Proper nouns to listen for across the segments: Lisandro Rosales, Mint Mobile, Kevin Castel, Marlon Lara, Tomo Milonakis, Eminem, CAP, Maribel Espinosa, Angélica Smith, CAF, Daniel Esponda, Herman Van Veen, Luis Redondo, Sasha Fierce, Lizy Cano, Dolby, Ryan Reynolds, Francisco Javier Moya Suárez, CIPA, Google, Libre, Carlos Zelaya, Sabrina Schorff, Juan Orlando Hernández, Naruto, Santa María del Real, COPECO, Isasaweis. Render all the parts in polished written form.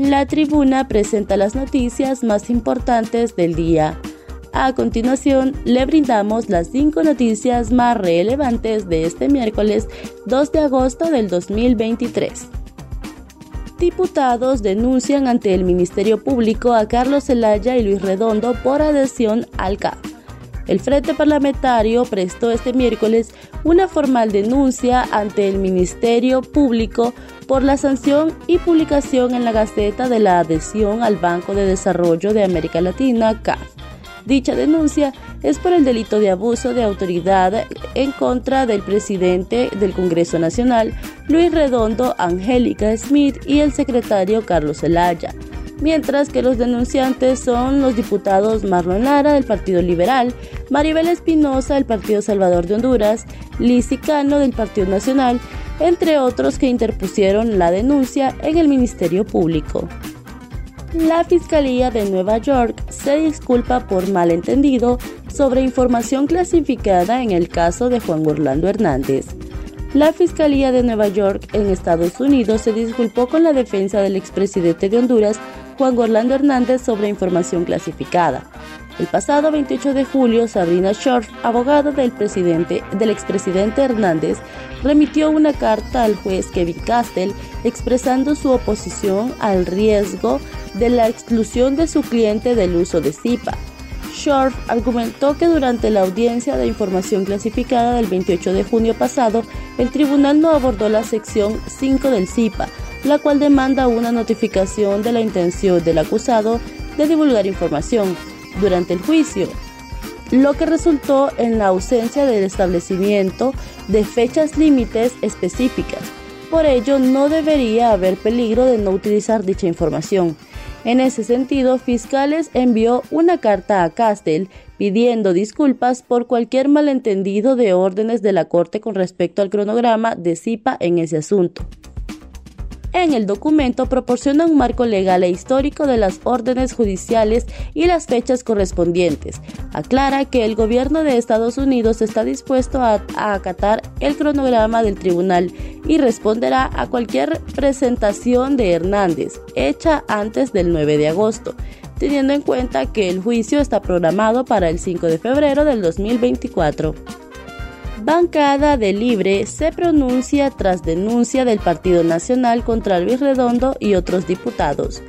La Tribuna presenta las noticias más importantes del día. A continuación, le brindamos las 5 noticias más relevantes de este miércoles 2 de agosto del 2023. Diputados denuncian ante el Ministerio Público a Carlos Zelaya y Luis Redondo por adhesión al CAP. El Frente Parlamentario prestó este miércoles una formal denuncia ante el Ministerio Público por la sanción y publicación en la Gaceta de la adhesión al Banco de Desarrollo de América Latina, CAF. Dicha denuncia es por el delito de abuso de autoridad en contra del presidente del Congreso Nacional, Luis Redondo, Angélica Smith y el secretario Carlos Zelaya, mientras que los denunciantes son los diputados Marlon Lara del Partido Liberal, Maribel Espinosa del Partido Salvador de Honduras, Lizy Cano del Partido Nacional, entre otros que interpusieron la denuncia en el Ministerio Público. La Fiscalía de Nueva York se disculpa por malentendido sobre información clasificada en el caso de Juan Orlando Hernández. La Fiscalía de Nueva York en Estados Unidos se disculpó con la defensa del expresidente de Honduras, Juan Orlando Hernández, sobre información clasificada. El pasado 28 de julio, Sabrina Schorff, abogada del expresidente Hernández, remitió una carta al juez Kevin Castel expresando su oposición al riesgo de la exclusión de su cliente del uso de CIPA. Schorff argumentó que durante la audiencia de información clasificada del 28 de junio pasado, el tribunal no abordó la sección 5 del CIPA, la cual demanda una notificación de la intención del acusado de divulgar información durante el juicio, lo que resultó en la ausencia del establecimiento de fechas límites específicas. Por ello, no debería haber peligro de no utilizar dicha información. En ese sentido, Fiscales envió una carta a Castel pidiendo disculpas por cualquier malentendido de órdenes de la Corte con respecto al cronograma de CIPA en ese asunto. En el documento proporciona un marco legal e histórico de las órdenes judiciales y las fechas correspondientes. Aclara que el gobierno de Estados Unidos está dispuesto a acatar el cronograma del tribunal y responderá a cualquier presentación de Hernández hecha antes del 9 de agosto, teniendo en cuenta que el juicio está programado para el 5 de febrero del 2024. Bancada de Libre se pronuncia tras denuncia del Partido Nacional contra Luis Redondo y otros diputados.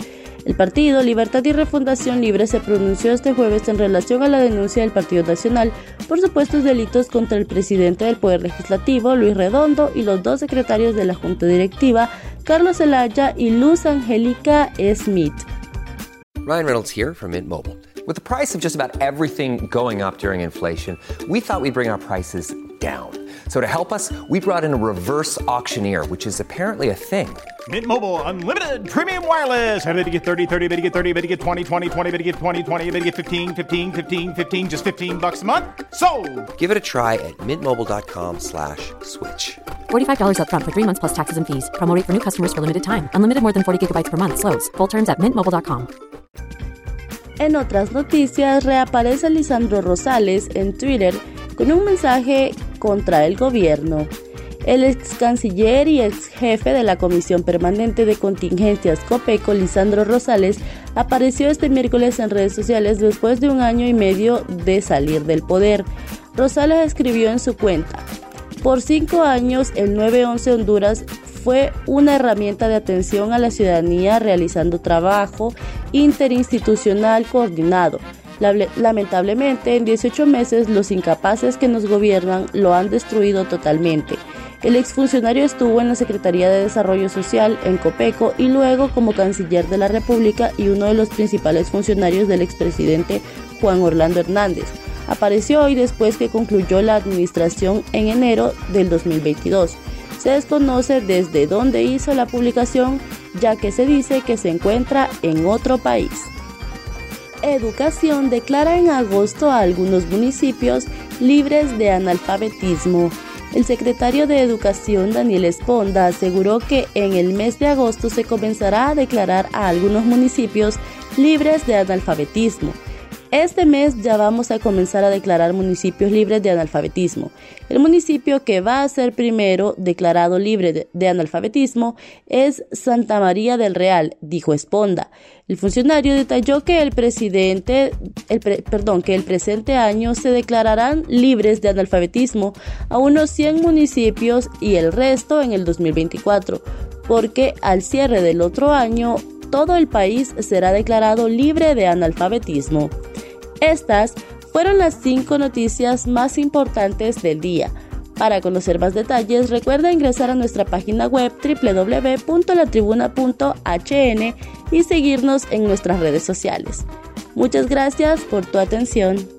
El Partido Libertad y Refundación Libre se pronunció este jueves en relación a la denuncia del Partido Nacional por supuestos delitos contra el presidente del Poder Legislativo, Luis Redondo, y los dos secretarios de la Junta Directiva, Carlos Zelaya y Luz Angélica Smith. Ryan Reynolds here from Mint Mobile. With the price of just about everything going up during inflation, we thought we'd bring our prices down. So to help us, we brought in a reverse auctioneer, which is apparently a thing. Mint Mobile Unlimited Premium Wireless. How to get 30, 30, how to get 30, how to get 20, 20, 20, how to get 20, 20, how to get 15, 15, 15, 15, just $15 a month? Sold! Give it a try at mintmobile.com/switch. $45 up front for 3 months plus taxes and fees. Promo rate for new customers for limited time. Unlimited more than 40 gigabytes per month. Slows full terms at mintmobile.com. En otras noticias, reaparece Lisandro Rosales en Twitter con un mensaje contra el gobierno. El ex canciller y ex jefe de la Comisión Permanente de Contingencias COPECO, Lisandro Rosales, apareció este miércoles en redes sociales después de 1.5 años de salir del poder. Rosales escribió en su cuenta: por 5 años, el 911 Honduras fue una herramienta de atención a la ciudadanía realizando trabajo interinstitucional coordinado. Lamentablemente, en 18 meses, los incapaces que nos gobiernan lo han destruido totalmente. El exfuncionario estuvo en la Secretaría de Desarrollo Social, en COPECO, y luego como Canciller de la República y uno de los principales funcionarios del expresidente Juan Orlando Hernández, apareció hoy después que concluyó la administración en enero del 2022. Se desconoce desde dónde hizo la publicación, ya que se dice que se encuentra en otro país. Educación declara en agosto a algunos municipios libres de analfabetismo. El secretario de Educación, Daniel Esponda, aseguró que en el mes de agosto se comenzará a declarar a algunos municipios libres de analfabetismo. Este mes ya vamos a comenzar a declarar municipios libres de analfabetismo. El municipio que va a ser primero declarado libre de analfabetismo es Santa María del Real, dijo Esponda. El funcionario detalló que el presente año se declararán libres de analfabetismo a unos 100 municipios y el resto en el 2024, porque al cierre del otro año todo el país será declarado libre de analfabetismo. Estas fueron las 5 noticias más importantes del día. Para conocer más detalles, recuerda ingresar a nuestra página web www.latribuna.hn y seguirnos en nuestras redes sociales. Muchas gracias por tu atención.